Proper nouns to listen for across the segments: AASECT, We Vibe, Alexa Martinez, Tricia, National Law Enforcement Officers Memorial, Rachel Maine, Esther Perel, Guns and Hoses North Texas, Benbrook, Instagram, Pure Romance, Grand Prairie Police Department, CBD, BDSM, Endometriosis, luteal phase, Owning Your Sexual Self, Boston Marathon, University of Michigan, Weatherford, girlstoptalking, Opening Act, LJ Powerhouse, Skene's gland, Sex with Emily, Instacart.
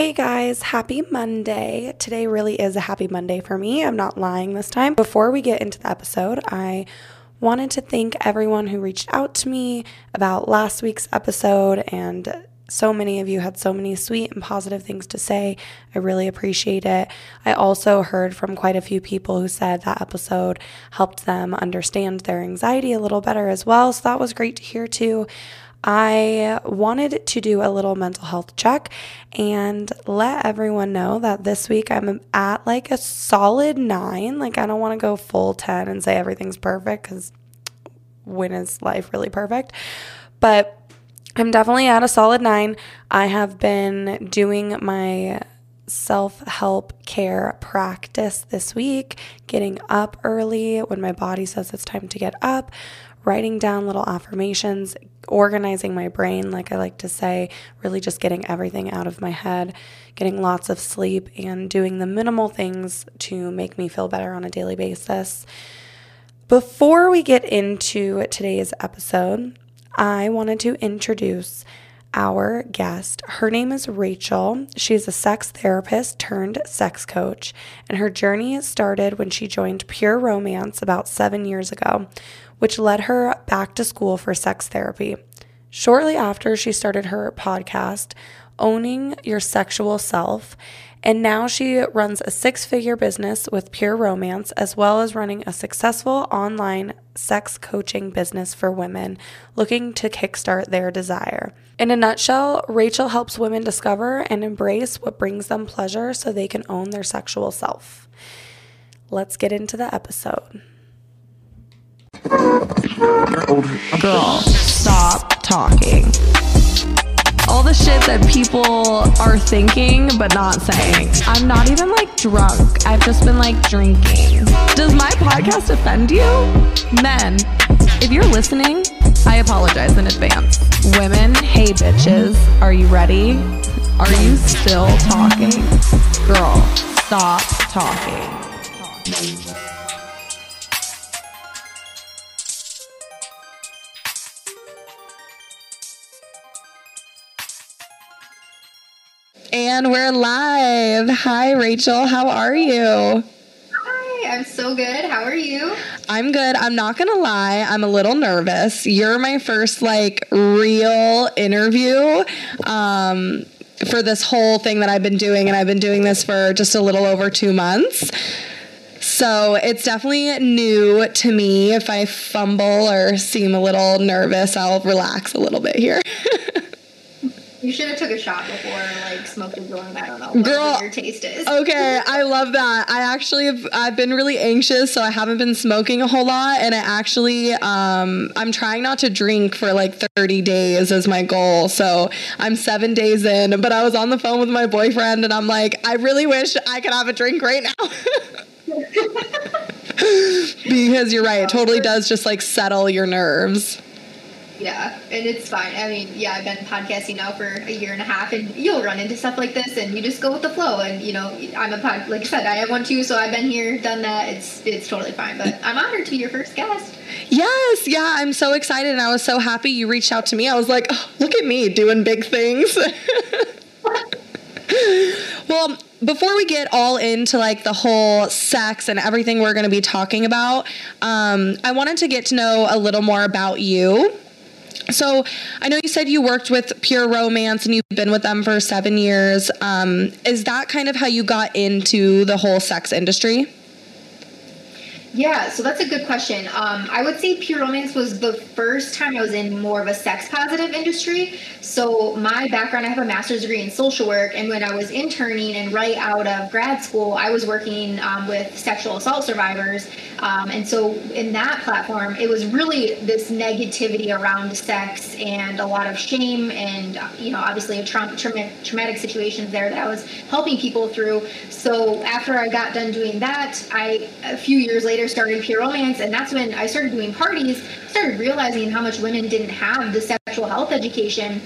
Hey guys, happy Monday. Today really is a happy Monday for me. I'm not lying this time. Before we get into the episode, I wanted to thank everyone who reached out to me about last week's episode, and so many of you had so many sweet and positive things to say. I really appreciate it. I also heard from quite a few people who said that episode helped them understand their anxiety a little better as well, so that was great to hear too. I wanted to do a little mental health check and let everyone know that this week I'm at like a solid 9. Like, I don't want to go full 10 and say everything's perfect, because when is life really perfect? But I'm definitely at a solid 9. I have been doing my self-help care practice this week, getting up early when my body says it's time to get up, writing down little affirmations, organizing my brain, like I like to say, really just getting everything out of my head, getting lots of sleep, and doing the minimal things to make me feel better on a daily basis. Before we get into today's episode, I wanted to introduce our guest. Her name is Rachel. She's a sex therapist turned sex coach, and her journey started when she joined Pure Romance about 7 years ago, which led her back to school for sex therapy. Shortly after, she started her podcast, Owning Your Sexual Self, and now she runs a six-figure business with Pure Romance, as well as running a successful online sex coaching business for women looking to kickstart their desire. In a nutshell, Rachel helps women discover and embrace what brings them pleasure so they can own their sexual self. Let's get into the episode. Girl, stop talking. All the shit that people are thinking but not saying. I'm not even like drunk. I've just been like drinking. Does my podcast offend you? Men, if you're listening, I apologize in advance. Women, hey bitches, are you ready? Are you still talking? Girl, stop talking. And we're live. Hi, Rachel. How are you? Hi, I'm so good. How are you? I'm good. I'm not going to lie, I'm a little nervous. You're my first, like, real interview for this whole thing that I've been doing, and I've been doing this for just a little over 2 months. So it's definitely new to me. If I fumble or seem a little nervous, I'll relax a little bit here. You should have took a shot before, like, smoked a joint. I don't know what your taste is. Okay, I love that. I actually I've been really anxious, so I haven't been smoking a whole lot, and I actually, I'm trying not to drink for, like, 30 days is my goal, so I'm 7 days in, but I was on the phone with my boyfriend, and I'm like, I really wish I could have a drink right now. Because you're right, it totally does just, like, settle your nerves. Yeah, and it's fine. I mean, yeah, I've been podcasting now for a year and a half, and you'll run into stuff like this, and you just go with the flow. And, you know, I'm a pod, like I said, I have one too, so I've been here, done that. It's totally fine. But I'm honored to be your first guest. Yes, yeah, I'm so excited, and I was so happy you reached out to me. I was like, oh, look at me doing big things. Well, before we get all into, like, the whole sex and everything we're going to be talking about, I wanted to get to know a little more about you. So I know you said you worked with Pure Romance and you've been with them for 7 years. Is that kind of how you got into the whole sex industry? Yeah, so that's a good question. I would say Pure Romance was the first time I was in more of a sex positive industry. So my background, I have a master's degree in social work. And when I was interning and right out of grad school, I was working with sexual assault survivors. And so in that platform, it was really this negativity around sex and a lot of shame and, you know, obviously traumatic situations there that I was helping people through. So after I got done doing that, a few years later, started Pure Romance, and that's when I started doing parties. I started realizing how much women didn't have the sexual health education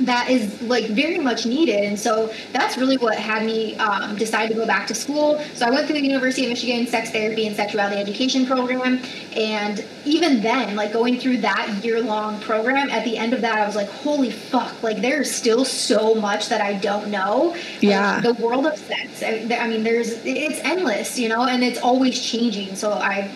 that is like very much needed. And so that's really what had me decide to go back to school. So I went through the University of Michigan sex therapy and sexuality education program. And even then, like going through that year-long program, at the end of that, I was like, holy fuck, like there's still so much that I don't know. Yeah. Like, the world of sex, I mean, it's endless, you know, and it's always changing. So I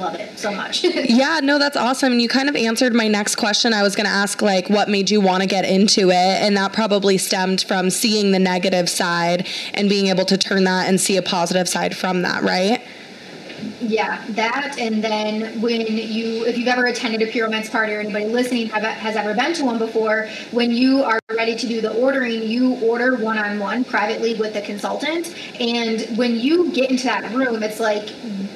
love it so much. Yeah, no, that's awesome. And you kind of answered my next question. I was going to ask, like, what made you want to get into it? And that probably stemmed from seeing the negative side and being able to turn that and see a positive side from that, right? Yeah, that. And then if you've ever attended a Pure Romance party, or anybody listening has ever been to one before, when you are ready to do the ordering, you order one-on-one privately with the consultant. And when you get into that room, it's like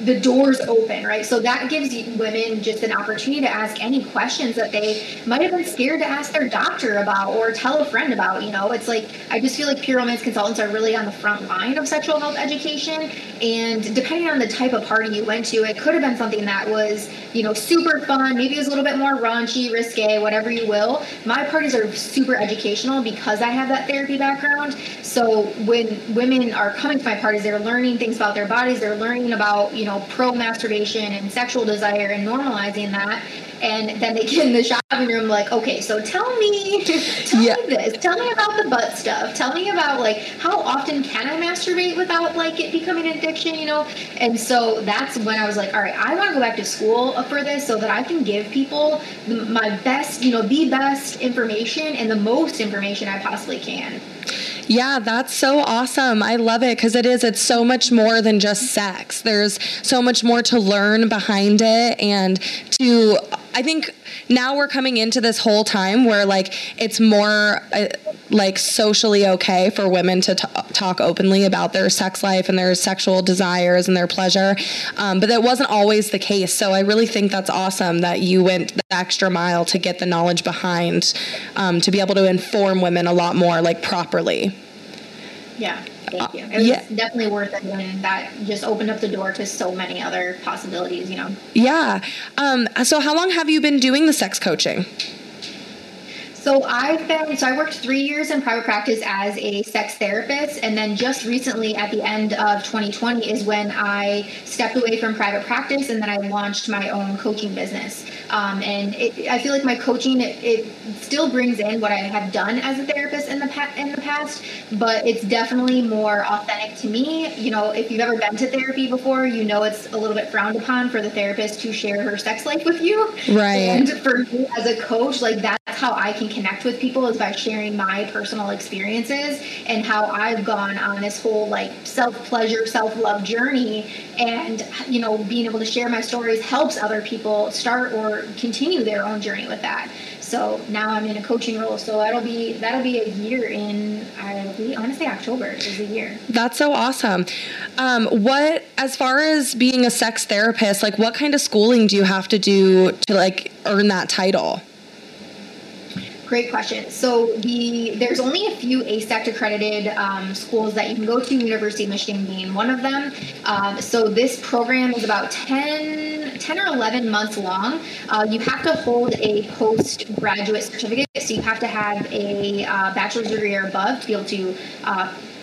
the doors open, right? So that gives women just an opportunity to ask any questions that they might have been scared to ask their doctor about or tell a friend about, you know. It's like, I just feel like Pure Romance consultants are really on the front line of sexual health education. And depending on the type of party you went to, it could have been something that was, you know, super fun. Maybe it was a little bit more raunchy, risque, whatever you will. My parties are super educational because I have that therapy background. So when women are coming to my parties, they're learning things about their bodies. They're learning about, you know, pro-masturbation and sexual desire and normalizing that. And then they get in the shopping room like, okay, so tell me this. Tell me about the butt stuff. Tell me about, like, how often can I masturbate without, like, it becoming an addiction, you know? And so that's when I was like, all right, I want to go back to school for this so that I can give people my best, you know, the best information and the most information I possibly can. Yeah, that's so awesome. I love it because it's so much more than just sex. There's so much more to learn behind it, and to, I think now we're coming into this whole time where, like, it's more like socially okay for women to talk openly about their sex life and their sexual desires and their pleasure. But that wasn't always the case. So I really think that's awesome that you went the extra mile to get the knowledge behind, to be able to inform women a lot more, like, properly. Yeah. Thank you. It was definitely worth it, and that just opened up the door to so many other possibilities, you know? Yeah. So how long have you been doing the sex coaching? So I worked 3 years in private practice as a sex therapist. And then just recently at the end of 2020 is when I stepped away from private practice, and then I launched my own coaching business. I feel like my coaching, it still brings in what I have done as a therapist in the past, but it's definitely more authentic to me. You know, if you've ever been to therapy before, you know, it's a little bit frowned upon for the therapist to share her sex life with you. Right. And for me as a coach, like, that's how I can connect with people, is by sharing my personal experiences and how I've gone on this whole, like, self-pleasure, self-love journey. And, you know, being able to share my stories helps other people start or continue their own journey with that. So now I'm in a coaching role. So that'll be a year in, honestly, October is a year. That's so awesome. As far as being a sex therapist, like, what kind of schooling do you have to do to, like, earn that title? Great question. So there's only a few AASECT accredited schools that you can go to, University of Michigan being one of them. So this program is about 10 or 11 months long. You have to hold a postgraduate certificate. So you have to have a bachelor's degree or above to be able to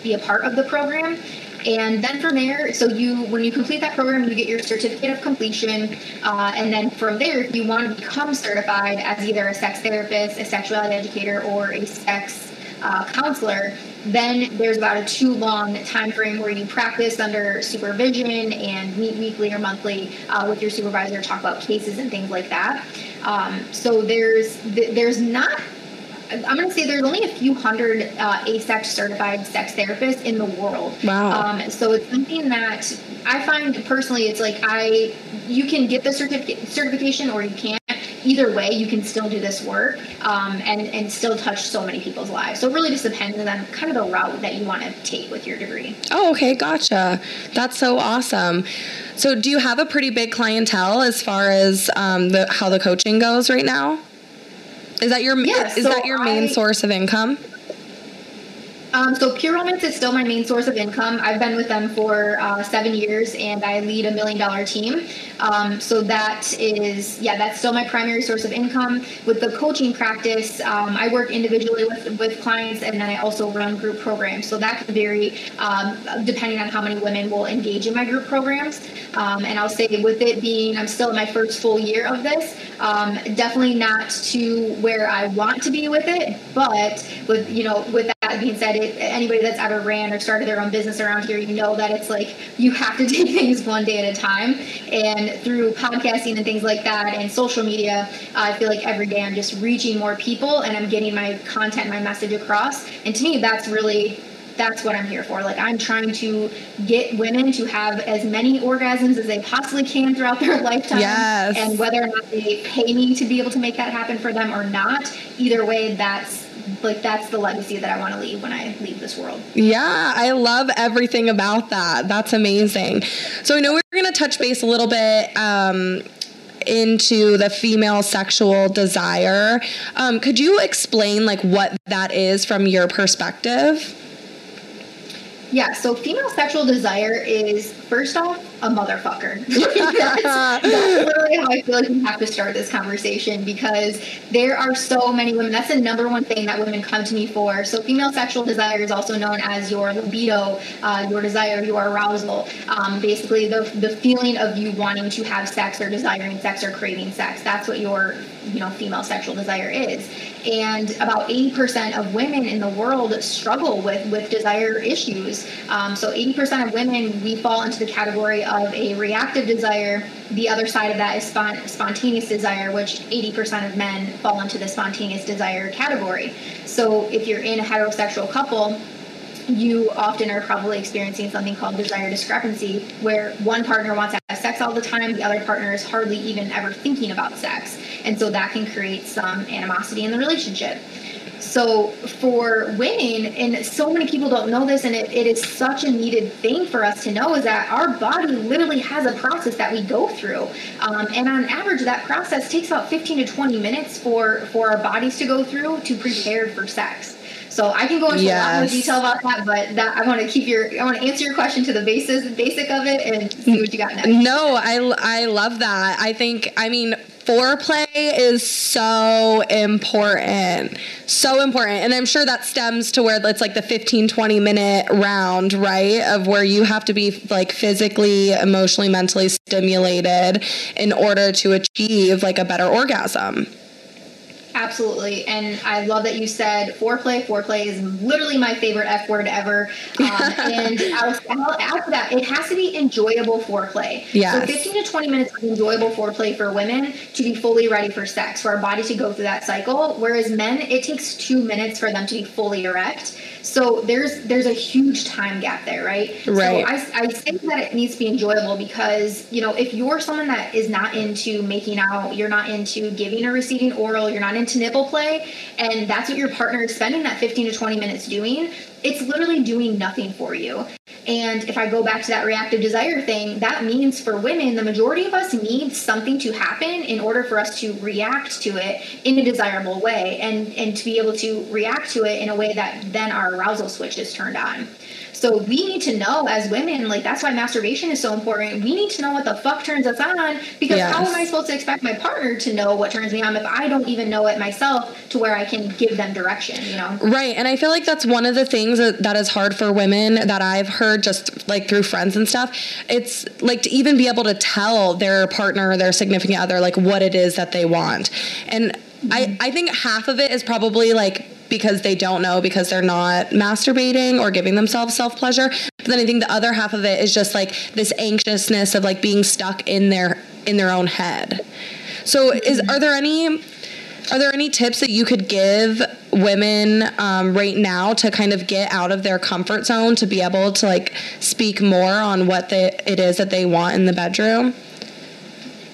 be a part of the program. And then from there, so when you complete that program, you get your certificate of completion. And then from there, if you want to become certified as either a sex therapist, a sexuality educator, or a sex counselor, then there's about a 2-long time frame where you practice under supervision and meet weekly or monthly with your supervisor, talk about cases and things like that. So I'm going to say there's only a few hundred AASECT certified sex therapists in the world. Wow. So it's something that I find personally, it's like you can get the certification or you can't. Either way, you can still do this work and still touch so many people's lives. So it really just depends on kind of the route that you want to take with your degree. Oh, okay. Gotcha. That's so awesome. So do you have a pretty big clientele as far as how the coaching goes right now? Is that your main source of income? So Pure Romance is still my main source of income. I've been with them for 7 years, and I lead a $1 million team. So that is, that's still my primary source of income. With the coaching practice, I work individually with clients, and then I also run group programs. So that can vary depending on how many women will engage in my group programs. And I'll say with it being, I'm still in my first full year of this, definitely not to where I want to be with it, but with that being said, anybody that's ever ran or started their own business around here, that it's like you have to take things one day at a time. And through podcasting and things like that and social media, I feel like every day I'm just reaching more people and I'm getting my content, my message across. And to me, that's what I'm here for. Like, I'm trying to get women to have as many orgasms as they possibly can throughout their lifetime. Yes. And whether or not they pay me to be able to make that happen for them or not, either way, that's the legacy that I want to leave when I leave this world. Yeah, I love everything about that. That's amazing. So I know we're going to touch base a little bit into the female sexual desire. Could you explain what that is from your perspective? Yeah, so female sexual desire is, first off, a motherfucker. That's literally how I feel like we have to start this conversation, because there are so many women. That's the number one thing that women come to me for. So female sexual desire is also known as your libido, your desire, your arousal. Basically, the feeling of you wanting to have sex or desiring sex or craving sex. That's what your female sexual desire is. And about 80% of women in the world struggle with desire issues. So 80% of women, we fall into the category of a reactive desire. The other side of that is spontaneous desire, which 80% of men fall into the spontaneous desire category. So if you're in a heterosexual couple, you often are probably experiencing something called desire discrepancy, where one partner wants to have sex all the time, the other partner is hardly even ever thinking about sex. And so that can create some animosity in the relationship. So for women, and so many people don't know this, and it is such a needed thing for us to know, is that our body literally has a process that we go through. And on average, that process takes about 15 to 20 minutes for our bodies to go through to prepare for sex. So I can go into a lot more detail about that, but I want to answer your question to the basic of it and see what you got next. No, I love that. Foreplay is so important. And I'm sure that stems to where it's the 15, 20 minute round, right? Of where you have to be physically, emotionally, mentally stimulated in order to achieve a better orgasm. Absolutely. And I love that you said foreplay. Foreplay is literally my favorite F word ever. And I'll add to that, it has to be enjoyable foreplay. Yes. So 15 to 20 minutes of enjoyable foreplay for women to be fully ready for sex, for our body to go through that cycle. Whereas men, it takes 2 minutes for them to be fully erect. So there's a huge time gap there, right? Right. So I think that it needs to be enjoyable because, if you're someone that is not into making out, you're not into giving or receiving oral, you're not into nipple play, and that's what your partner is spending that 15 to 20 minutes doing, it's literally doing nothing for you. And if I go back to that reactive desire thing, that means for women, the majority of us need something to happen in order for us to react to it in a desirable way and to be able to react to it in a way that then our arousal switch is turned on. So we need to know as women, that's why masturbation is so important. We need to know what the fuck turns us on, because how am I supposed to expect my partner to know what turns me on if I don't even know it myself to where I can give them direction, Right. And I feel like that's one of the things that is hard for women that I've heard just through friends and stuff. It's to even be able to tell their partner or their significant other, what it is that they want. And mm-hmm. I think half of it is probably because they don't know, because they're not masturbating or giving themselves self-pleasure. But then I think the other half of it is just this anxiousness of being stuck in their own head. So are there any tips that you could give women right now to kind of get out of their comfort zone, to be able to speak more on what it is that they want in the bedroom?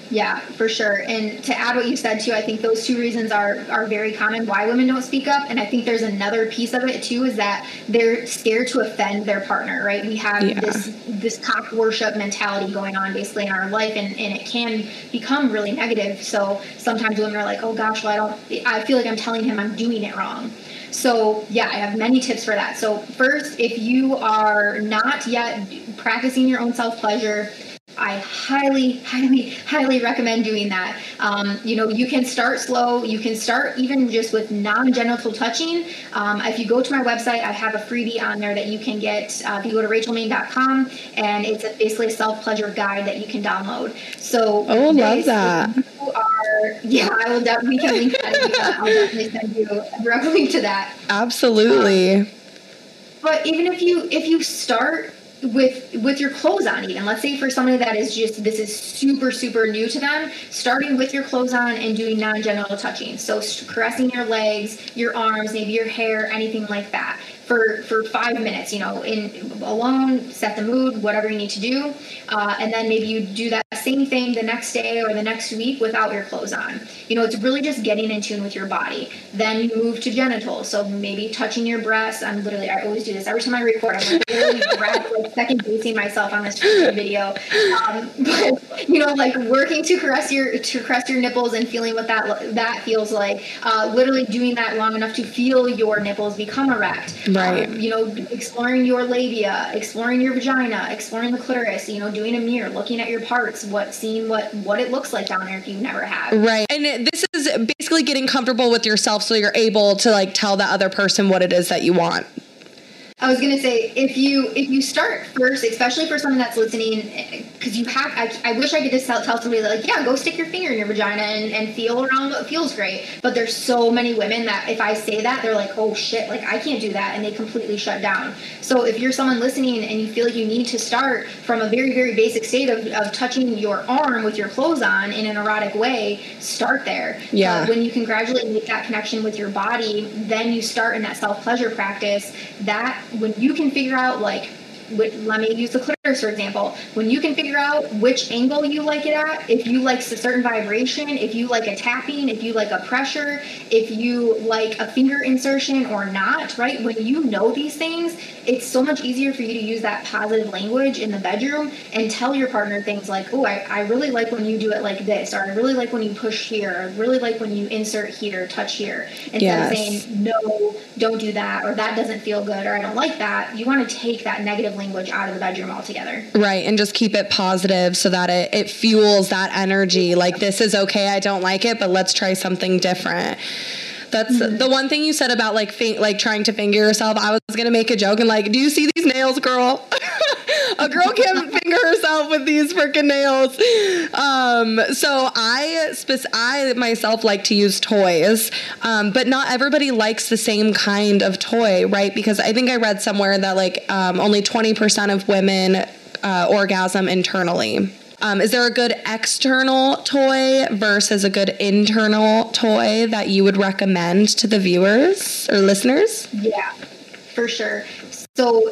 Yeah, for sure. And to add what you said too, I think those two reasons are very common why women don't speak up. And I think there's another piece of it too, is that they're scared to offend their partner, right? We have this cock worship mentality going on basically in our life, and it can become really negative. So sometimes women are like, oh gosh, I feel like I'm telling him I'm doing it wrong. So yeah, I have many tips for that. So first, if you are not yet practicing your own self-pleasure, I highly, highly, highly recommend doing that. You can start slow. You can start even just with non-genital touching. If you go to my website, I have a freebie on there that you can get. If you go to rachelmaine.com, and it's basically a self-pleasure guide that you can download. So I love that. I will definitely link that. I'll definitely send you a direct link to that. Absolutely. But even if you start with your clothes on, even let's say for somebody that is just, this is super, super new to them, starting with your clothes on and doing non-genital touching. So caressing your legs, your arms, maybe your hair, anything like that for 5 minutes, alone, set the mood, whatever you need to do. And then maybe you do that same thing the next day or the next week without your clothes on. It's really just getting in tune with your body. Then you move to genitals. So maybe touching your breasts. I always do this every time I record. I'm literally second basing myself on this video. Working to caress your nipples and feeling what that feels like. Literally doing that long enough to feel your nipples become erect. Right. Exploring your labia, exploring your vagina, exploring the clitoris, doing a mirror, looking at your parts, seeing what it looks like down there if you never have. Right. And this is basically getting comfortable with yourself so you're able to tell the other person what it is that you want. I was going to say, if you start first, especially for someone that's listening, because you have, I wish I could just tell somebody go stick your finger in your vagina and feel around what feels great. But there's so many women that if I say that, they're like, oh shit, I can't do that. And they completely shut down. So if you're someone listening and you feel like you need to start from a very, very basic state of touching your arm with your clothes on in an erotic way, start there. Yeah. When you can gradually make that connection with your body, then you start in that self-pleasure practice that, when you can figure out, let me use the clitoris for example. When you can figure out which angle you like it at, if you like a certain vibration, if you like a tapping, if you like a pressure, if you like a finger insertion or not, right? When you know these things, it's so much easier for you to use that positive language in the bedroom and tell your partner things like, oh, I really like when you do it like this, or I really like when you push here, or I really like when you insert here, touch here. Instead of saying, no, don't do that, or that doesn't feel good, or I don't like that. You want to take that negative language out of the bedroom altogether. Right. And just keep it positive so that it fuels that energy. Like, this is okay. I don't like it, but let's try something different. That's the one thing you said about trying to finger yourself. I was going to make a joke and do you see these nails, girl? A girl can't finger herself with these freaking nails. So I myself like to use toys, but not everybody likes the same kind of toy, right? Because I think I read somewhere that only 20% of women orgasm internally. Is there a good external toy versus a good internal toy that you would recommend to the viewers or listeners? Yeah, for sure. So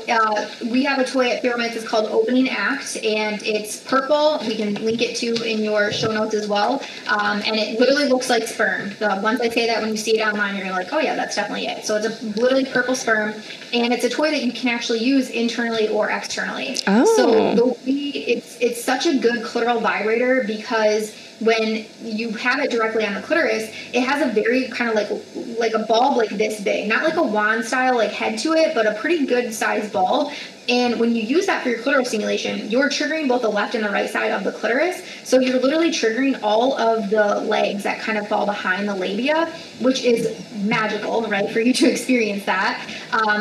we have a toy at Pure Romance. It's called Opening Act, and it's purple. We can link it to in your show notes as well. And it literally looks like sperm. So once I say that, when you see it online, you're like, oh yeah, that's definitely it. So it's a literally purple sperm, and it's a toy that you can actually use internally or externally. Oh. So it's such a good clitoral vibrator because when you have it directly on the clitoris, it has a very kind of like a bulb like this big, not like a wand style head to it, but a pretty good size bulb. And when you use that for your clitoral stimulation, you're triggering both the left and the right side of the clitoris. So you're literally triggering all of the legs that kind of fall behind the labia, which is magical, right, for you to experience that.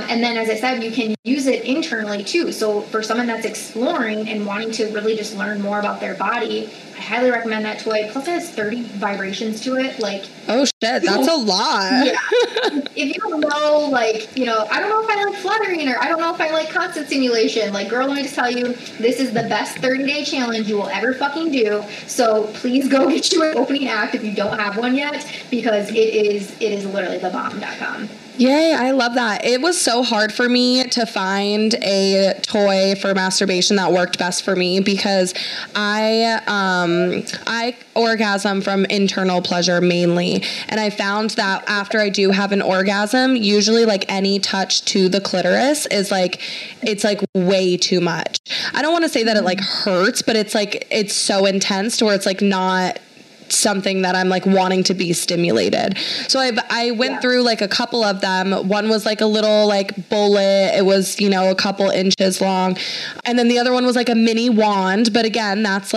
And then, as I said, you can use it internally too. So for someone that's exploring and wanting to really just learn more about their body, I highly recommend that toy. Plus, it has 30 vibrations to it. Oh shit, that's a lot. Yeah. If you don't know, I don't know if I like fluttering, or I don't know if I like constant stimulation. Girl, let me just tell you, this is the best 30-day challenge you will ever fucking do. So please go get you an Opening Act if you don't have one yet, because it is literally thebomb.com. Yay, I love that. It was so hard for me to find a toy for masturbation that worked best for me, because I orgasm from internal pleasure mainly. And I found that after I do have an orgasm, usually any touch to the clitoris is it's way too much. I don't want to say that it hurts, but it's so intense to where it's not something that I'm like wanting to be stimulated. So I went through like a couple of them. One was like a little like bullet. It was, you know, a couple inches long. And then the other one was like a mini wand. But again, that's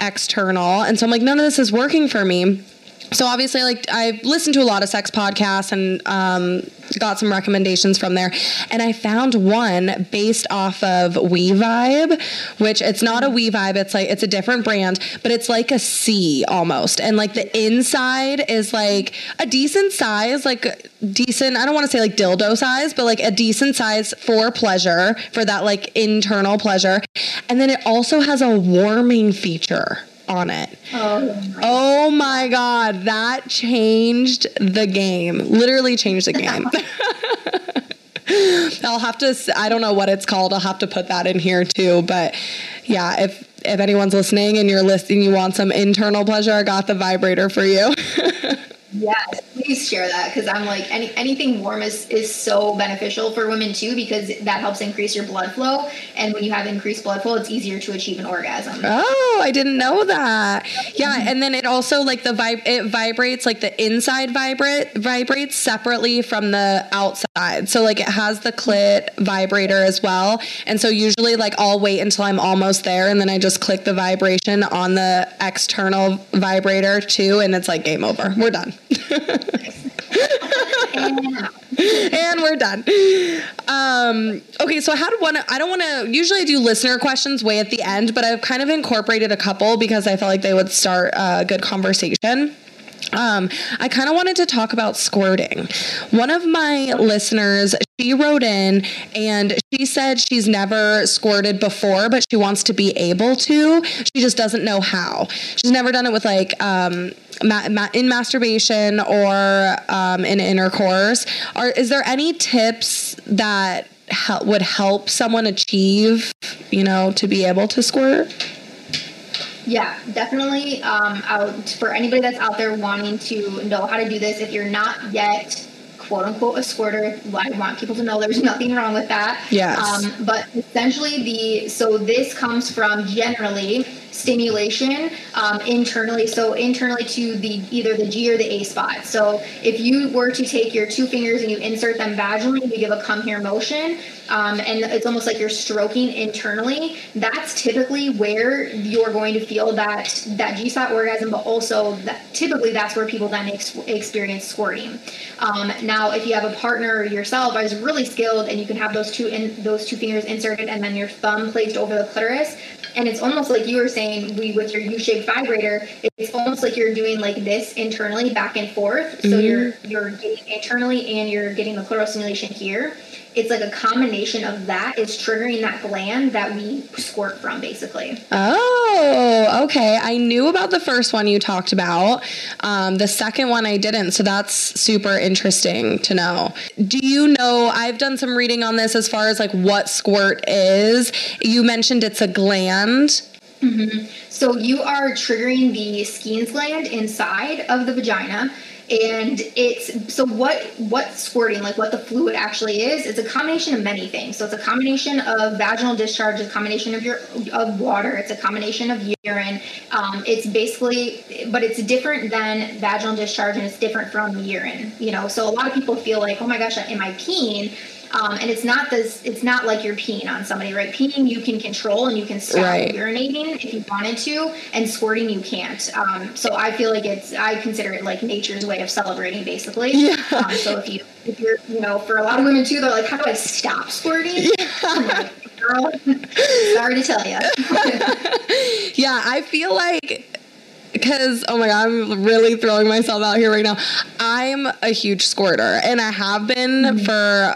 external. And so I'm like, none of this is working for me. So obviously, like, I've listened to a lot of sex podcasts and got some recommendations from there. And I found one based off of We Vibe, which it's not a We Vibe. It's like, it's a different brand, but it's like a C almost. And like the inside is like a decent size, like decent, I don't want to say like dildo size, but like a decent size for pleasure, for that like internal pleasure. And then it also has a warming feature on it. Oh my God, that changed the game. Literally changed the game. I don't know what it's called. I'll have to put that in here too. But yeah, if anyone's listening and you're listening, you want some internal pleasure, I got the vibrator for you. Yes, please share that, because I'm like, anything warm is so beneficial for women too, because that helps increase your blood flow, and when you have increased blood flow, it's easier to achieve an orgasm. Oh, I didn't know that. Yeah, and then it also like it vibrates, like the inside vibrates separately from the outside, so like it has the clit vibrator as well. And so usually like I'll wait until I'm almost there, and then I just click the vibration on the external vibrator too, and it's like game over. We're done. And we're done. Okay, so I had one. I don't want to, usually I do listener questions way at the end, but I've kind of incorporated a couple because I felt like they would start a good conversation. I kind of wanted to talk about squirting. One of my listeners, she wrote in and she said she's never squirted before, but she wants to be able to. She just doesn't know how. She's never done it with like in masturbation or in intercourse. Is there any tips that would help someone achieve, you know, to be able to squirt? Yeah, definitely. For anybody that's out there wanting to know how to do this, if you're not yet, quote unquote, a squirter, I want people to know there's nothing wrong with that. Yes. But essentially this comes from generally stimulation internally. So internally to either the G or the A spot. So if you were to take your two fingers and you insert them vaginally, you give a come here motion. And it's almost like you're stroking internally. That's typically where you're going to feel that G-spot orgasm, but also typically that's where people then experience squirting. Now, if you have a partner or yourself that is really skilled, and you can have those two fingers inserted and then your thumb placed over the clitoris, and it's almost like you were saying with your U-shaped vibrator, it's almost like you're doing like this internally back and forth. So you're getting internally and you're getting the clitoral stimulation here. It's like a combination of that is triggering that gland that we squirt from, basically. Oh, okay. I knew about the first one you talked about. The second one I didn't. So that's super interesting to know. Do you know, I've done some reading on this as far as like what squirt is. You mentioned it's a gland. Mm-hmm. So you are triggering the Skene's gland inside of the vagina. And it's, so what squirting, like what the fluid actually is, it's a combination of many things. So it's a combination of vaginal discharge, a combination of water, it's a combination of urine. It's basically, but it's different than vaginal discharge, and it's different from urine, you know? So a lot of people feel like, oh my gosh, am I peeing? And it's not this, it's not like you're peeing on somebody, right? Peeing you can control and you can stop urinating if you wanted to, and squirting you can't. So I feel like I consider it like nature's way of celebrating, basically. Yeah. So if you're, you know, for a lot of women too, they're like, how do I stop squirting? Yeah. I'm like, girl, sorry to tell you. Yeah. I feel like, because, oh my God, I'm really throwing myself out here right now. I'm a huge squirter, and I have been for,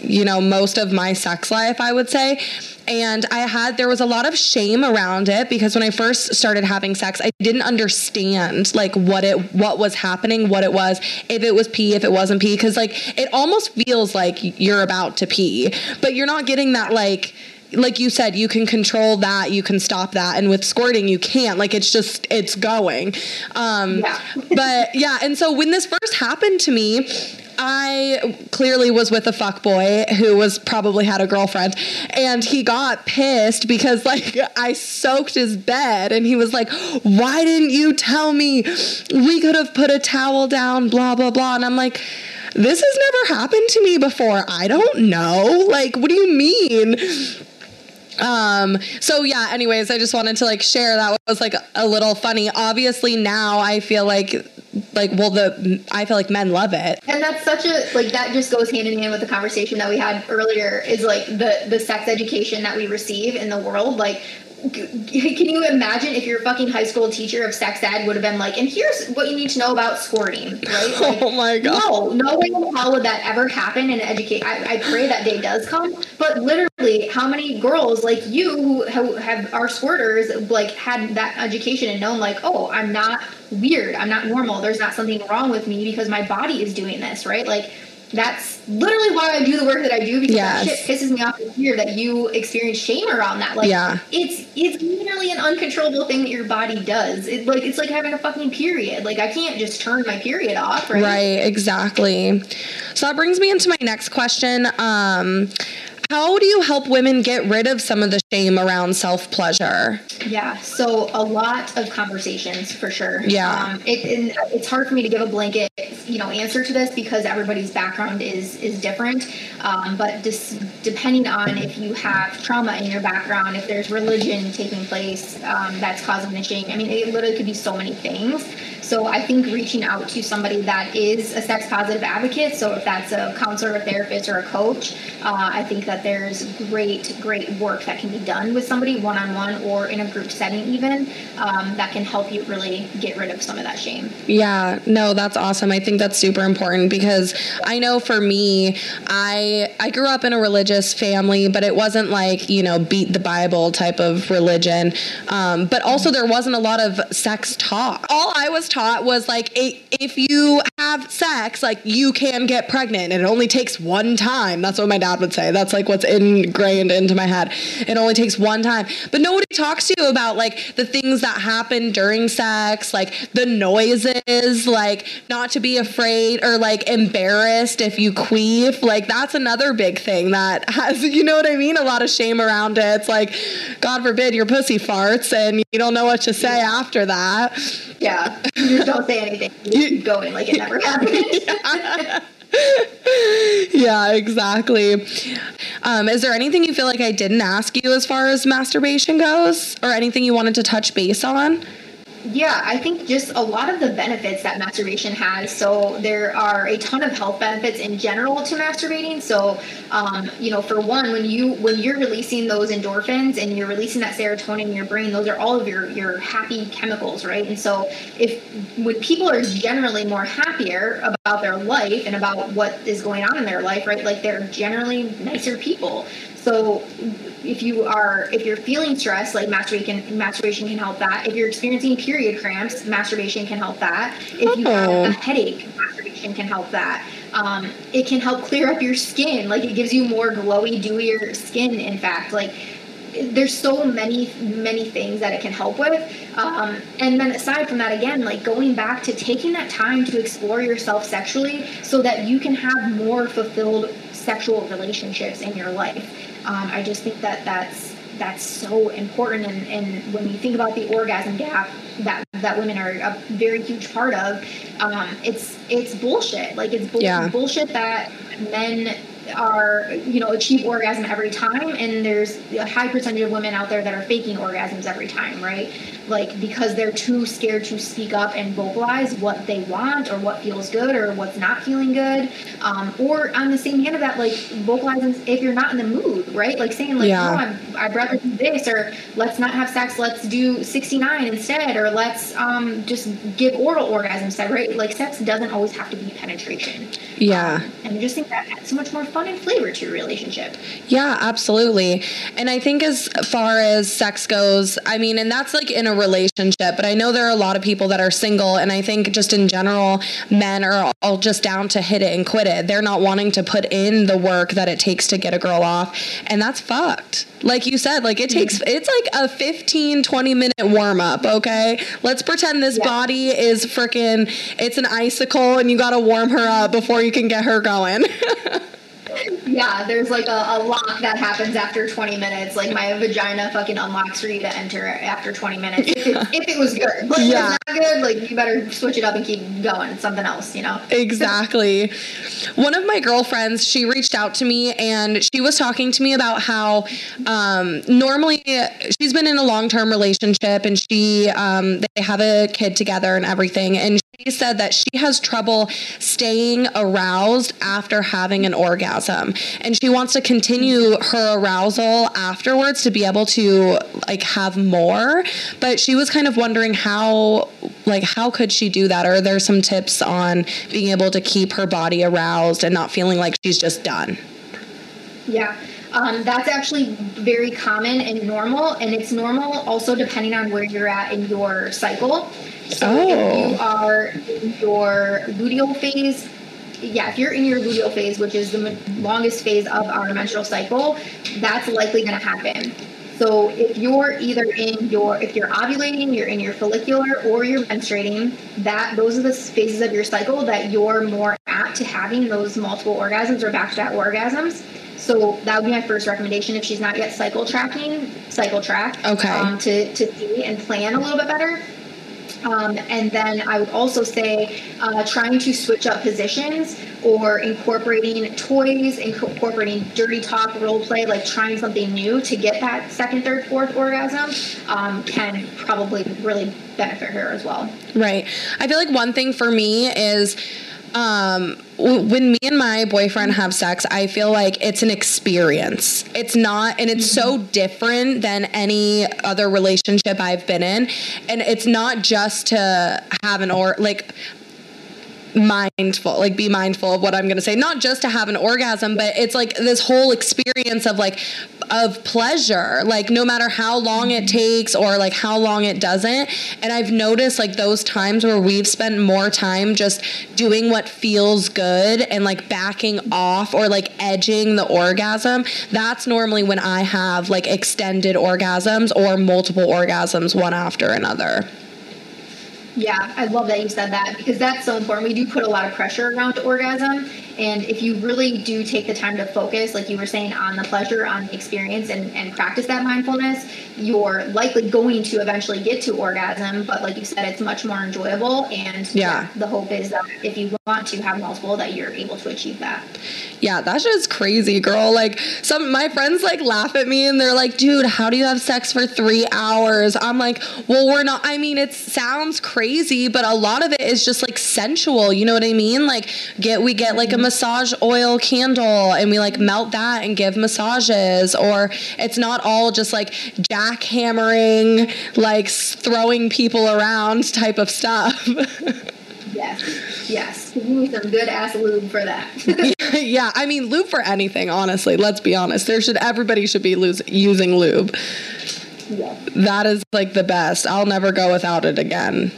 you know, most of my sex life, I would say. And there was a lot of shame around it, because when I first started having sex, I didn't understand like what was happening, what it was, if it was pee, if it wasn't pee. 'Cause like, it almost feels like you're about to pee, but you're not getting that, like you said, you can control that, you can stop that. And with squirting, you can't, like, it's just, it's going. Yeah. But yeah. And so when this first happened to me, I clearly was with a fuckboy who was probably had a girlfriend, and he got pissed because like I soaked his bed, and he was like, why didn't you tell me? We could have put a towel down, blah, blah, blah. And I'm like, this has never happened to me before. I don't know. Like, what do you mean? Anyways, I just wanted to like share that was like a little funny. Obviously now I feel like men love it. And that's such a, like, that just goes hand in hand with the conversation that we had earlier, is like the sex education that we receive in the world. Like, can you imagine if your fucking high school teacher of sex ed would have been like, and here's what you need to know about squirting, right? Like, oh my God. No way in hell would that ever happen in education. I pray that day does come, but literally how many girls like you who have are squirters, like had that education and known like, oh, I'm not weird. I'm not normal. There's not something wrong with me because my body is doing this, right? Like, that's literally why I do the work that I do, because that shit pisses me off to hear that you experience shame around that. Like, it's literally an uncontrollable thing that your body does. It's like having a fucking period. Like, I can't just turn my period off, right? Right, exactly. So that brings me into my next question. How do you help women get rid of some of the shame around self-pleasure? Yeah, so a lot of conversations for sure. Yeah. It's hard for me to give a blanket, you know, answer to this because everybody's background is different. But just depending on if you have trauma in your background, if there's religion taking place that's causing the shame, I mean, it literally could be so many things. So I think reaching out to somebody that is a sex positive advocate, so if that's a counselor, a therapist, or a coach, I think that there's great, great work that can be done with somebody one-on-one or in a group setting even, that can help you really get rid of some of that shame. Yeah, no, that's awesome. I think that's super important because I know for me, I grew up in a religious family, but it wasn't like, you know, beat the Bible type of religion. But also there wasn't a lot of sex talk. All I was taught was like, if you have sex, like you can get pregnant and it only takes one time. That's what my dad would say. That's like what's ingrained into my head. It only takes one time, but nobody talks to you about like the things that happen during sex, like the noises, like not to be afraid or like embarrassed if you queef. Like that's another big thing that has, you know what I mean? A lot of shame around it. It's like, God forbid your pussy farts and you don't know what to say after that. Yeah. You just don't say anything. You keep going like it never happened. Yeah. Yeah, exactly. Is there anything you feel like I didn't ask you as far as masturbation goes, or anything you wanted to touch base on? Yeah, I think just a lot of the benefits that masturbation has. So there are a ton of health benefits in general to masturbating. So, you know, for one, when you're releasing those endorphins and you're releasing that serotonin in your brain, those are all of your happy chemicals, right? And so when people are generally more happier about their life and about what is going on in their life, right? Like they're generally nicer people. So if you're feeling stressed, like masturbation can help that. If you're experiencing period cramps, masturbation can help that. If you have a headache, masturbation can help that. It can help clear up your skin. Like it gives you more glowy, dewier skin, in fact. Like there's so many, many things that it can help with. And then aside from that, again, like going back to taking that time to explore yourself sexually so that you can have more fulfilled sexual relationships in your life. I just think that's so important. And when you think about the orgasm gap that women are a very huge part of, it's bullshit. Like it's bullshit that men are, you know, achieve orgasm every time, and there's a high percentage of women out there that are faking orgasms every time, right? Like because they're too scared to speak up and vocalize what they want or what feels good or what's not feeling good. Or on the same hand of that, like vocalizing if you're not in the mood, right? Like saying like, no, I'd rather do this, or let's not have sex, let's do 69 instead, or let's just give oral orgasm instead, right? Like sex doesn't always have to be penetration. Yeah. And I just think that adds so much more fun and flavor to your relationship. Yeah, absolutely. And I think as far as sex goes, I mean, and that's like in a relationship, but I know there are a lot of people that are single, and I think just in general, men are all just down to hit it and quit it. They're not wanting to put in the work that it takes to get a girl off, and that's fucked. Like you said, like it's like a 15-20 minute warm up. Okay. Let's pretend this body is freaking, it's an icicle and you got to warm her up before you can get her going. Yeah, there's like a lock that happens after 20 minutes. Like my vagina fucking unlocks for you to enter after 20 minutes. If it was good. But yeah. If it's not good, like you better switch it up and keep going. It's something else, you know? Exactly. One of my girlfriends, she reached out to me and she was talking to me about how normally she's been in a long-term relationship and she they have a kid together and everything. And she said that she has trouble staying aroused after having an orgasm, and she wants to continue her arousal afterwards to be able to like have more, but she was kind of wondering how could she do that, or are there some tips on being able to keep her body aroused and not feeling like she's just done? Yeah. That's actually very common and normal, and it's normal also depending on where you're at in your cycle. So if you are in your luteal phase, if you're in your luteal phase, which is the longest phase of our menstrual cycle, that's likely going to happen. So if you're if you're ovulating, you're in your follicular, or you're menstruating, those are the phases of your cycle that you're more apt to having those multiple orgasms or back-to-back orgasms. So that would be my first recommendation. If she's not yet cycle track, okay, to see and plan a little bit better. And then I would also say trying to switch up positions or incorporating toys, incorporating dirty talk, role play, like trying something new to get that second, third, fourth orgasm can probably really benefit her as well. Right. I feel like one thing for me is when me and my boyfriend have sex, I feel like it's an experience. It's not, and it's so different than any other relationship I've been in. And it's not just to have be mindful of what I'm going to say, not just to have an orgasm, but it's like this whole experience of pleasure, like no matter how long it takes or like how long it doesn't. And I've noticed like those times where we've spent more time just doing what feels good and like backing off or like edging the orgasm, that's normally when I have like extended orgasms or multiple orgasms one after another. Yeah, I love that you said that, because that's so important. We do put a lot of pressure around orgasm, and if you really do take the time to focus, like you were saying, on the pleasure, on the experience, and practice that mindfulness, you're likely going to eventually get to orgasm, but like you said, it's much more enjoyable, and yeah, the hope is that if you want to have multiple, that you're able to achieve that. Yeah, that's just crazy, girl. Like, some of my friends like laugh at me, and they're like, dude, how do you have sex for 3 hours? I'm like, well, we're not, I mean, it sounds crazy, but a lot of it is just like sensual, you know what I mean? Like we get like a massage oil candle and we like melt that and give massages, or it's not all just like jackhammering, like throwing people around type of stuff. Yes. You need some good ass lube for that. Yeah. I mean, lube for anything, honestly, let's be honest. Everybody should be using lube. Yeah. That is like the best. I'll never go without it again.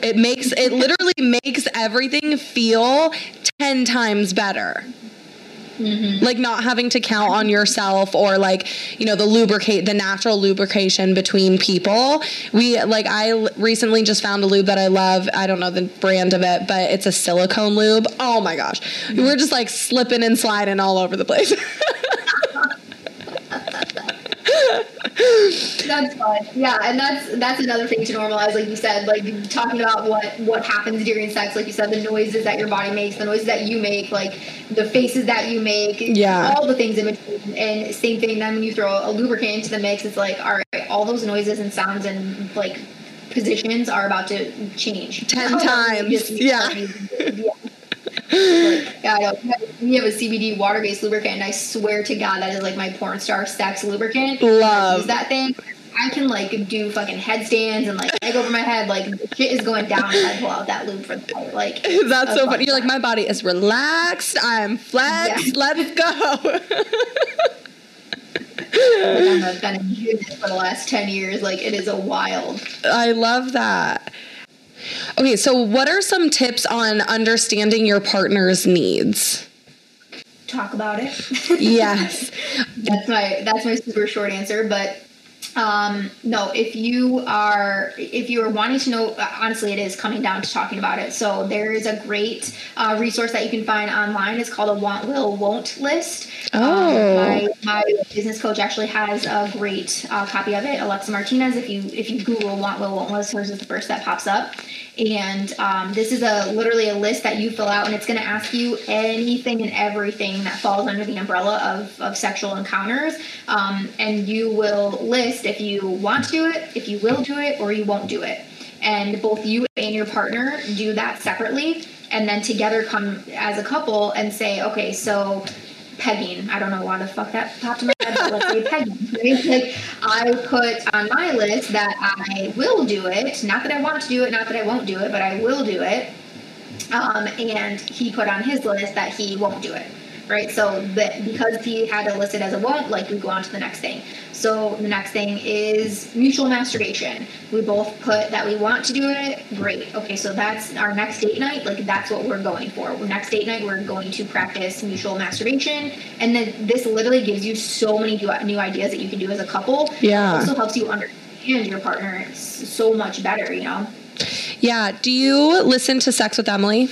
It literally makes everything feel 10 times better. Mm-hmm. Like not having to count on yourself or like, you know, the natural lubrication between people. I recently just found a lube that I love. I don't know the brand of it, but it's a silicone lube. Oh my gosh. Mm-hmm. We're just like slipping and sliding all over the place. That's fun. Yeah, and that's another thing to normalize, like you said, like talking about what happens during sex, like you said, the noises that your body makes, the noises that you make, like the faces that you make, all the things in between. And same thing then when you throw a lubricant into the mix, it's like, all right, all those noises and sounds and like positions are about to change 10 times. Yeah. Like, we have a CBD water-based lubricant, and I swear to God, that is like my porn star sex lubricant. Love. I use that thing. I can like do fucking headstands and like leg over my head. Like shit is going down if I pull out that lube for the night. Like that's so funny. You're like, my body is relaxed. I'm flexed. Yeah. Let's go. I've been in business for the last 10 years. Like it is a wild. I love that. Okay, so what are some tips on understanding your partner's needs? Talk about it. Yes. That's my super short answer, but No, if you are wanting to know, honestly, it is coming down to talking about it. So there is a great resource that you can find online. It's called a want, will, won't list. My business coach actually has a great copy of it. Alexa Martinez. If you Google want, will, won't list, hers is the first that pops up. And this is literally a list that you fill out, and it's going to ask you anything and everything that falls under the umbrella of sexual encounters. And you will list if you want to do it, if you will do it, or you won't do it. And both you and your partner do that separately, and then together come as a couple and say, okay, so pegging. I don't know why the fuck that popped in my head, but let's say pegging. Right? Like, I put on my list that I will do it. Not that I want to do it, not that I won't do it, but I will do it. And he put on his list that he won't do it. Right? So because he had it listed as a won't, like, we go on to the next thing. So the next thing is mutual masturbation. We both put that we want to do it. Great. Okay, so that's our next date night. Like, that's what we're going for. Next date night, we're going to practice mutual masturbation. And then this literally gives you so many new ideas that you can do as a couple. Yeah. It also helps you understand your partner so much better, you know? Yeah. Do you listen to Sex with Emily?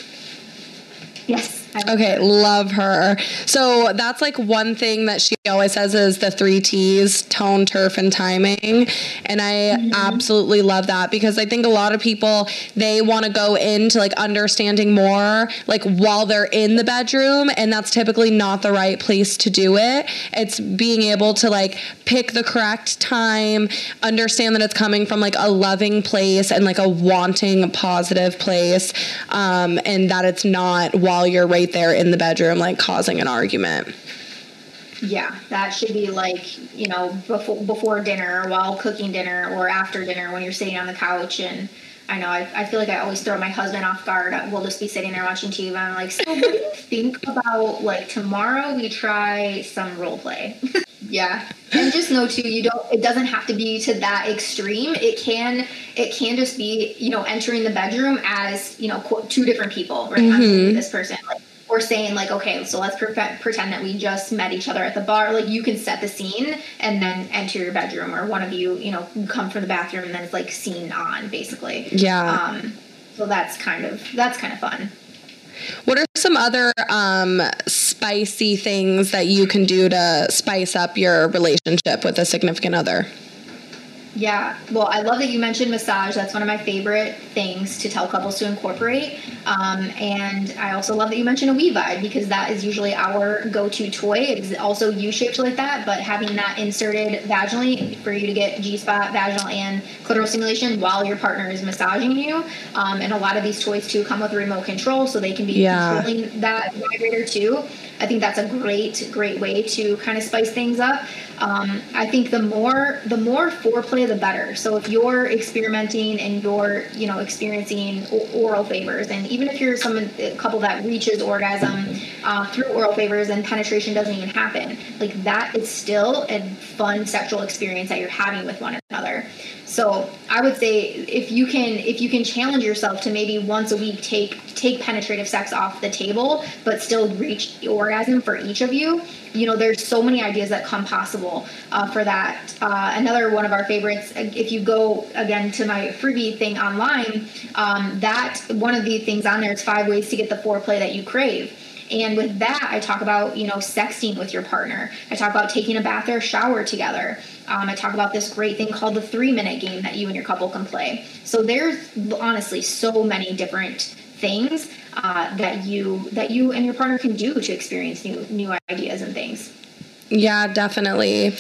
Yes. Okay, love her. So that's like one thing that she always says is the 3 T's, tone, turf, and timing. And I absolutely love that, because I think a lot of people, they want to go into like understanding more like while they're in the bedroom, and that's typically not the right place to do it. It's being able to like pick the correct time, understand that it's coming from like a loving place and like a wanting positive place, and that it's not while you're right there in the bedroom, like causing an argument. Yeah, that should be like, you know, before dinner, while cooking dinner, or after dinner when you're sitting on the couch. And I know I feel like I always throw my husband off guard. We'll just be sitting there watching TV, and I'm like, so what do you think about like tomorrow we try some role play? Yeah. And just know too, it doesn't have to be to that extreme. It can just be, you know, entering the bedroom as, you know, two different people, right? I'm dating this person, like, or saying like, okay, so let's pretend that we just met each other at the bar. Like, you can set the scene and then enter your bedroom, or one of you, you know, come from the bathroom, and then it's like scene on, basically. Yeah. So that's kind of fun. What are some other spicy things that you can do to spice up your relationship with a significant other? Yeah. Well, I love that you mentioned massage. That's one of my favorite things to tell couples to incorporate. And I also love that you mentioned a We Vibe, because that is usually our go-to toy. It's also U-shaped like that, but having that inserted vaginally for you to get G-spot, vaginal, and clitoral stimulation while your partner is massaging you. And a lot of these toys too come with a remote control, so they can be controlling that vibrator too. I think that's a great way to kind of spice things up. I think the more foreplay, the better. So if you're experimenting and you're, you know, experiencing oral favors, and even if you're a couple that reaches orgasm through oral favors and penetration doesn't even happen, like, that is still a fun sexual experience that you're having with one another. So I would say if you can challenge yourself to maybe once a week take penetrative sex off the table, but still reach orgasm for each of you. You know, there's so many ideas that come possible for that. Another one of our favorites, if you go again to my freebie thing online, that one of the things on there is 5 ways to get the foreplay that you crave. And with that, I talk about, you know, sexting with your partner. I talk about taking a bath or a shower together. I talk about this great thing called the 3-minute game that you and your couple can play. So there's honestly so many different things that you and your partner can do to experience new ideas and things. Yeah, definitely.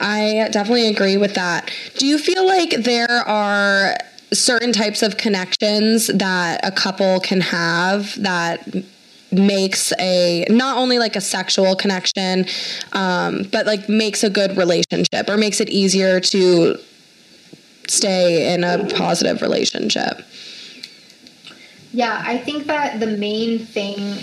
I definitely agree with that. Do you feel like there are certain types of connections that a couple can have that makes a, not only like a sexual connection, but like makes a good relationship, or makes it easier to stay in a positive relationship? Yeah, I think that the main thing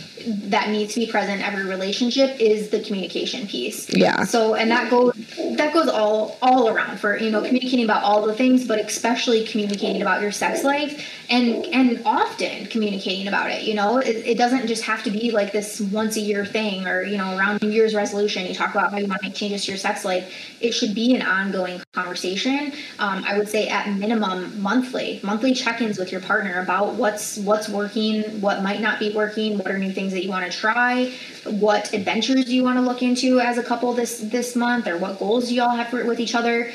that needs to be present in every relationship is the communication piece. Yeah. So, and that goes all around for, you know, communicating about all the things, but especially communicating about your sex life and often communicating about it. You know, it doesn't just have to be like this once a year thing or, you know, around New Year's resolution, you talk about how you want to make changes to your sex life. It should be an ongoing conversation. I would say at minimum monthly check-ins with your partner about what's working, what might not be working, what are new things that you want to try, what adventures do you want to look into as a couple this month, or what goals do you all have with each other.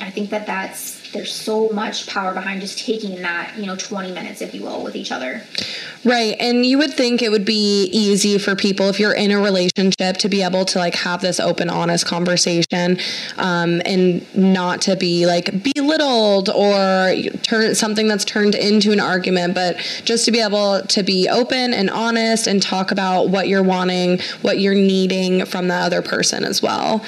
I think there's so much power behind just taking that, you know, 20 minutes, if you will, with each other. Right. And you would think it would be easy for people, if you're in a relationship, to be able to like have this open, honest conversation, and not to be like belittled or something that's turned into an argument, but just to be able to be open and honest and talk about what you're wanting, what you're needing from the other person as well.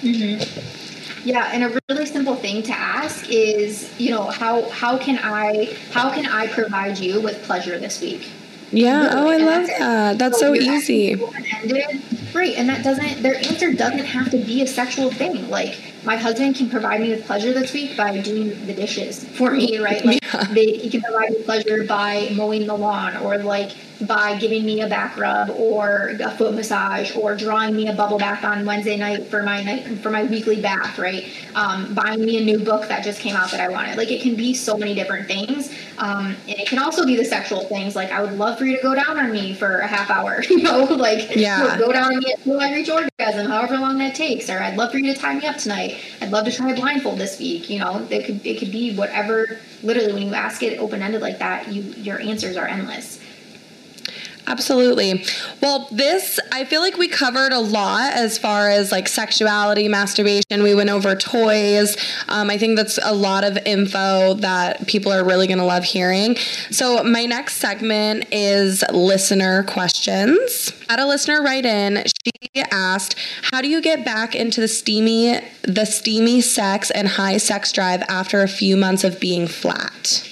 Mm-hmm. Yeah, and a really simple thing to ask is, you know, how can I provide you with pleasure this week? Yeah, really? I love that. That's so easy. Great, and their answer doesn't have to be a sexual thing. Like, my husband can provide me with pleasure this week by doing the dishes for me, right? Like, yeah. He can provide me pleasure by mowing the lawn, or like by giving me a back rub or a foot massage, or drawing me a bubble bath on Wednesday night for my weekly bath, right? Buying me a new book that just came out that I wanted. Like, it can be so many different things. And it can also be the sexual things. Like, I would love for you to go down on me for a half hour, you know, like, yeah. Go down on me until I reach orgasm, however long that takes. Or I'd love for you to tie me up tonight. I'd love to try a blindfold this week. You know, it could be whatever. Literally, when you ask it open-ended like that, your answers are endless. Absolutely. Well, I feel like we covered a lot as far as like sexuality, masturbation. We went over toys. I think that's a lot of info that people are really going to love hearing. So my next segment is listener questions. I had a listener write in. She asked, how do you get back into the steamy sex and high sex drive after a few months of being flat?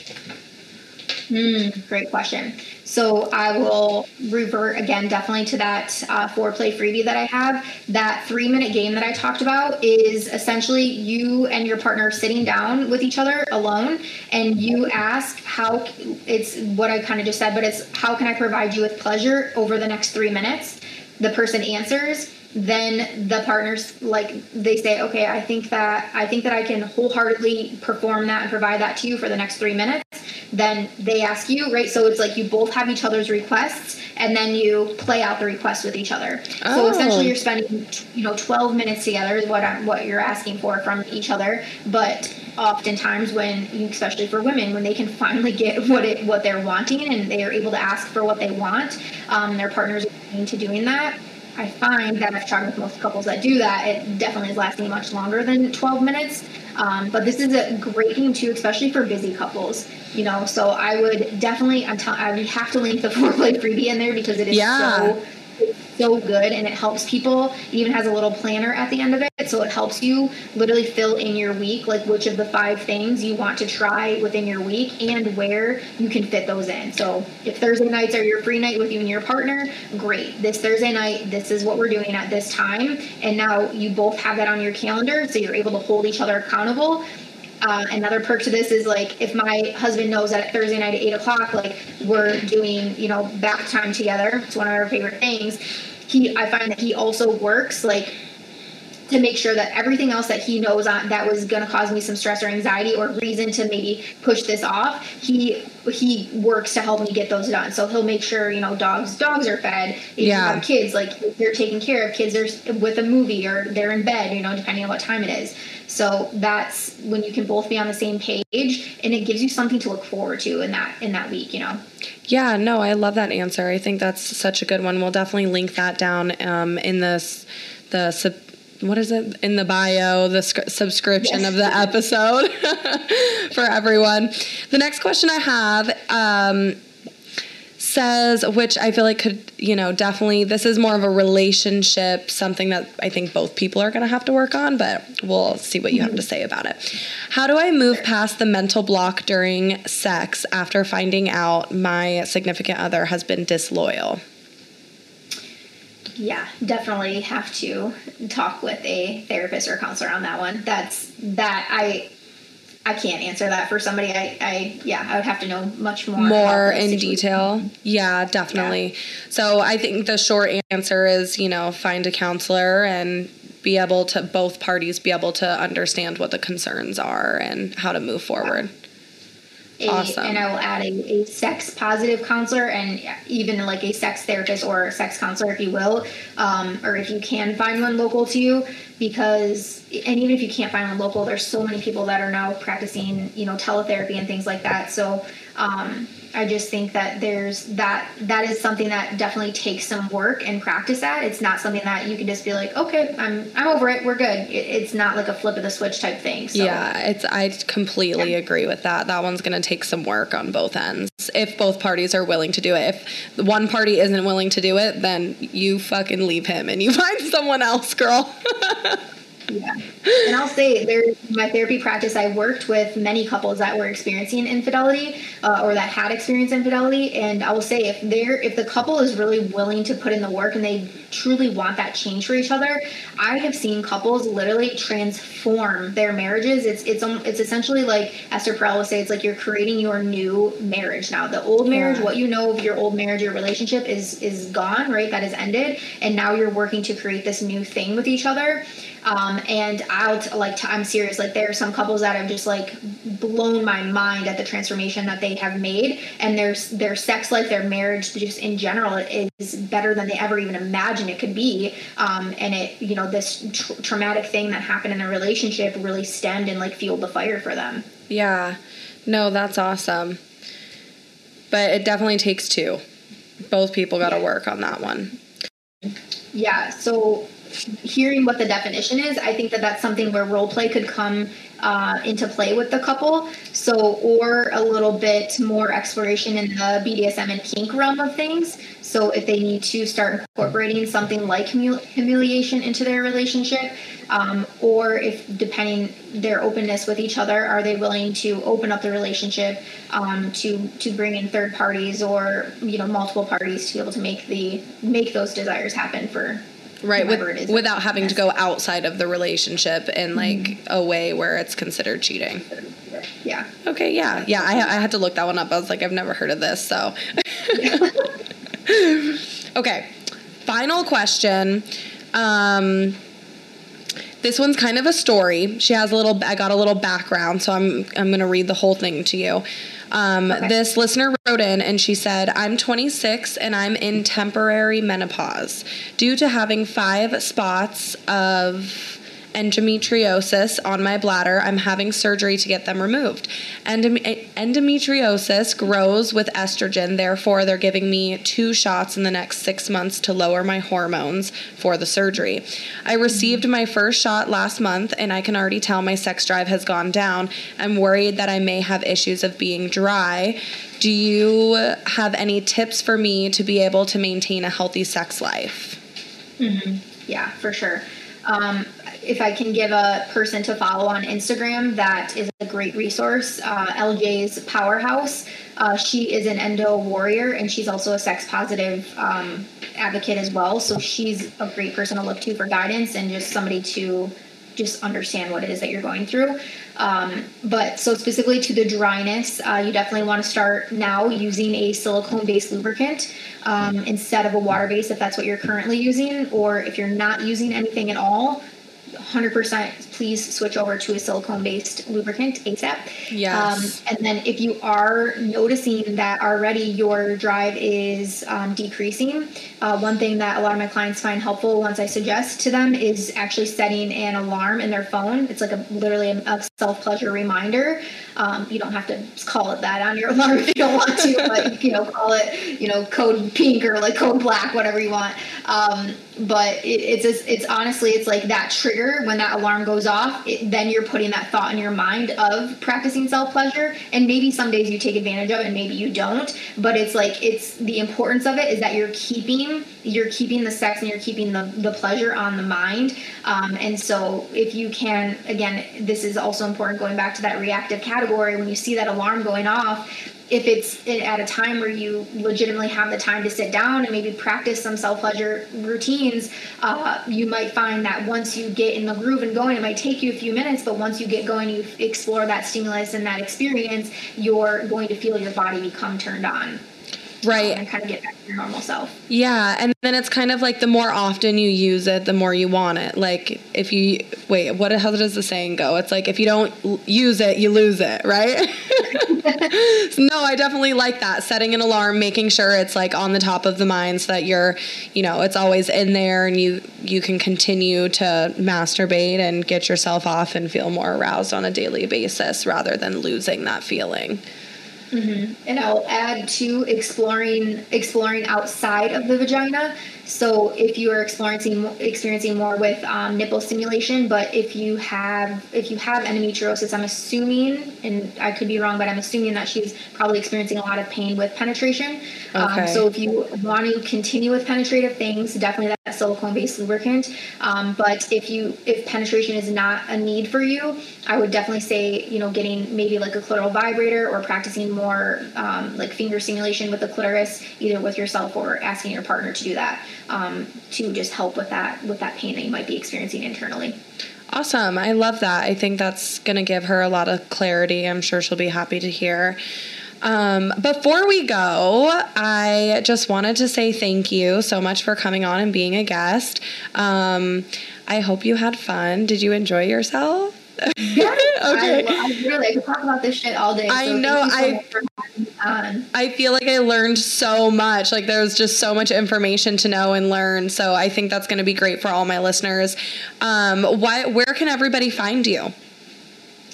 Great question. So I will revert again, definitely, to that foreplay freebie that I have. That 3-minute game that I talked about is essentially you and your partner sitting down with each other alone, and you ask it's what I kind of just said, but it's how can I provide you with pleasure over the next 3 minutes? The person answers. Then the partners, like, they say, okay, I think that I can wholeheartedly perform that and provide that to you for the next 3 minutes. Then they ask you, right? So it's like you both have each other's requests, and then you play out the request with each other. Oh. So essentially you're spending, you know, 12 minutes together is what you're asking for from each other. But oftentimes especially for women, when they can finally get what they're wanting and they are able to ask for what they want, their partners are into doing that. I find that I've tried with most couples that do that, it definitely is lasting much longer than 12 minutes. But this is a great thing too, especially for busy couples, you know, so I would definitely, I would have to link the foreplay freebie in there, because it is so good, and it helps people. It even has a little planner at the end of it, so it helps you literally fill in your week, like which of the 5 things you want to try within your week and where you can fit those in. So if Thursday nights are your free night with you and your partner, great, this Thursday night, this is what we're doing at this time, and now you both have that on your calendar, so you're able to hold each other accountable. Another perk to this is, like, if my husband knows that Thursday night at 8:00, like, we're doing, you know, bath time together. It's one of our favorite things. I find that he also works, like, to make sure that everything else that he knows that was going to cause me some stress or anxiety or reason to maybe push this off, he works to help me get those done. So he'll make sure, you know, dogs are fed. If you have kids, like, they're taken care of. Kids are with a movie or they're in bed, you know, depending on what time it is. So that's when you can both be on the same page, and it gives you something to look forward to in that week, you know? Yeah, no, I love that answer. I think that's such a good one. We'll definitely link that down in the what is it? In the bio, the subscription of the episode for everyone. The next question I have, says, which I feel like could, you know, definitely, this is more of a relationship, something that I think both people are going to have to work on, but we'll see what you have to say about it. How do I move past the mental block during sex after finding out my significant other has been disloyal? Yeah, definitely have to talk with a therapist or counselor on that one. I can't answer that for somebody. I would have to know much more in detail. Yeah, definitely. Yeah. So I think the short answer is, you know, find a counselor and be able to, both parties be able to understand what the concerns are and how to move forward. Awesome. And I will add a sex positive counselor and even like a sex therapist or a sex counselor, if you will, or if you can find one local to you, because, and even if you can't find one local, there's so many people that are now practicing, you know, teletherapy and things like that. So, I just think that there's that is something that definitely takes some work and practice at. It's not something that you can just be like, okay, I'm over it, we're good. It's not like a flip of the switch type thing. So. Yeah, I completely agree with that. That one's going to take some work on both ends. If both parties are willing to do it, if one party isn't willing to do it, then you fucking leave him and you find someone else, girl. Yeah. And I'll say my therapy practice, I worked with many couples that were experiencing infidelity or that had experienced infidelity. And I will say if the couple is really willing to put in the work and they truly want that change for each other, I have seen couples literally transform their marriages. It's essentially like Esther Perel will say, it's like you're creating your new marriage. Now the old marriage, what you know of your old marriage, your relationship is gone, right? That is ended. And now you're working to create this new thing with each other. And I'm serious. Like there are some couples that have just like blown my mind at the transformation that they have made, and their sex life, their marriage, just in general, is better than they ever even imagined it could be. And it, you know, this traumatic thing that happened in their relationship really stemmed and like fueled the fire for them. Yeah, no, that's awesome. But it definitely takes two. Both people got to work on that one. Yeah. So, hearing what the definition is, I think that's something where role play could come into play with the couple. So, or a little bit more exploration in the BDSM and kink realm of things. So if they need to start incorporating something like humiliation into their relationship, or if depending their openness with each other, are they willing to open up the relationship to bring in third parties or, you know, multiple parties to be able to make those desires happen for right, without having to go outside of the relationship in like a way where it's considered cheating. Yeah. Okay. Yeah. Yeah. I had to look that one up. I was like, I've never heard of this. So, okay. Final question. This one's kind of a story. I got a little background, so I'm going to read the whole thing to you. Okay. This listener wrote in and she said, I'm 26 and I'm in temporary menopause due to having 5 spots of endometriosis on my bladder. I'm having surgery to get them removed. Endometriosis grows with estrogen. Therefore, they're giving me 2 shots in the next 6 months to lower my hormones for the surgery. I received my first shot last month and I can already tell my sex drive has gone down. I'm worried that I may have issues of being dry. Do you have any tips for me to be able to maintain a healthy sex life? Mm-hmm. Yeah, for sure. If I can give a person to follow on Instagram, that is a great resource. LJ's Powerhouse. She is an endo warrior and she's also a sex positive advocate as well. So she's a great person to look to for guidance and just somebody to just understand what it is that you're going through. But so specifically to the dryness, you definitely want to start now using a silicone-based lubricant instead of a water-based if that's what you're currently using, or if you're not using anything at all, 100% please switch over to a silicone-based lubricant ASAP. Yes. And then if you are noticing that already your drive is decreasing, one thing that a lot of my clients find helpful once I suggest to them is actually setting an alarm in their phone. It's like literally a self-pleasure reminder. You don't have to call it that on your alarm if you don't want to, but, you know, call it, you know, code pink or like code black, whatever you want. But it's honestly, it's like that trigger when that alarm goes off, then you're putting that thought in your mind of practicing self-pleasure, and maybe some days you take advantage of it and maybe you don't, but it's like, it's the importance of it is that you're keeping the sex and you're keeping the pleasure on the mind. And so if you can, again, this is also important going back to that reactive category, when you see that alarm going off, if it's at a time where you legitimately have the time to sit down and maybe practice some self-pleasure routines, you might find that once you get in the groove and going, it might take you a few minutes, but once you get going, you explore that stimulus and that experience, you're going to feel your body become turned on. Right. And kind of get back to your normal self. Yeah. And then it's kind of like the more often you use it, the more you want it. Like if you, wait, what, how does the saying go? It's like, if you don't use it, you lose it. Right. No, I definitely like that. Setting an alarm, making sure it's like on the top of the mind so that you're, you know, it's always in there and you can continue to masturbate and get yourself off and feel more aroused on a daily basis rather than losing that feeling. Mm-hmm. And I'll add to exploring outside of the vagina. So if you are experiencing more with nipple stimulation, but if you have endometriosis, I'm assuming, and I could be wrong, but I'm assuming that she's probably experiencing a lot of pain with penetration. Okay. So if you want to continue with penetrative things, definitely that silicone-based lubricant. But if penetration is not a need for you, I would definitely say, you know, getting maybe like a clitoral vibrator or practicing more like finger stimulation with the clitoris, either with yourself or asking your partner to do that. To just help with that pain that you might be experiencing internally. Awesome. I love that. I think that's going to give her a lot of clarity. I'm sure she'll be happy to hear. Before we go, I just wanted to say thank you so much for coming on and being a guest. I hope you had fun. Did you enjoy yourself? Yes. Okay. I could talk about this shit all day. I feel like I learned so much. Like there was just so much information to know and learn. So I think that's going to be great for all my listeners. Where can everybody find you?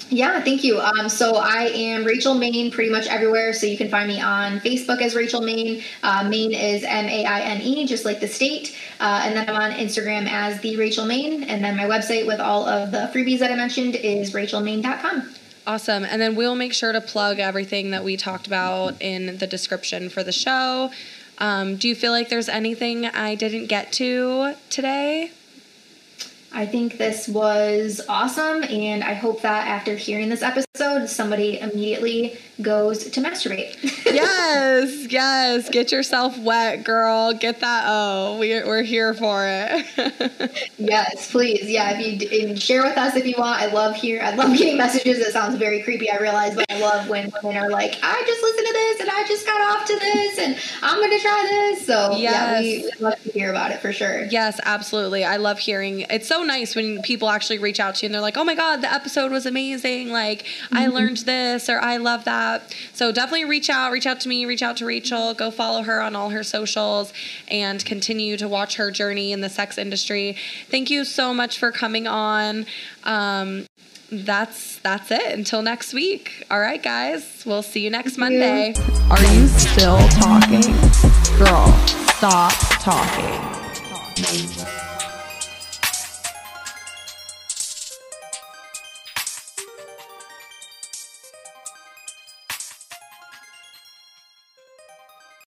Yeah, thank you. So I am Rachel Maine pretty much everywhere. So you can find me on Facebook as Rachel Maine. Maine is M-A-I-N-E, just like the state. And then I'm on Instagram as The Rachel Maine. And then my website with all of the freebies that I mentioned is rachelmaine.com. Awesome. And then we'll make sure to plug everything that we talked about in the description for the show. Do you feel like there's anything I didn't get to today? I think this was awesome, and I hope that after hearing this episode, somebody immediately goes to masturbate. Yes. Get yourself wet, girl. Get that O. We're here for it. Yes, please. Yeah, if you share with us if you want. I love getting messages. It sounds very creepy, I realize, but I love when women are like, I just listened to this, and I just got off to this, and I'm going to try this. So, yes. Yeah, we love to hear about it for sure. Yes, absolutely. I love hearing. It's so nice when people actually reach out to you and they're like, oh my God, the episode was amazing. Like mm-hmm. I learned this or I love that. So definitely reach out to me, reach out to Rachel, go follow her on all her socials and continue to watch her journey in the sex industry. Thank you so much for coming on. That's it until next week. All right, guys, we'll see you next Monday. Yeah. Are you still talking? Girl, stop talking.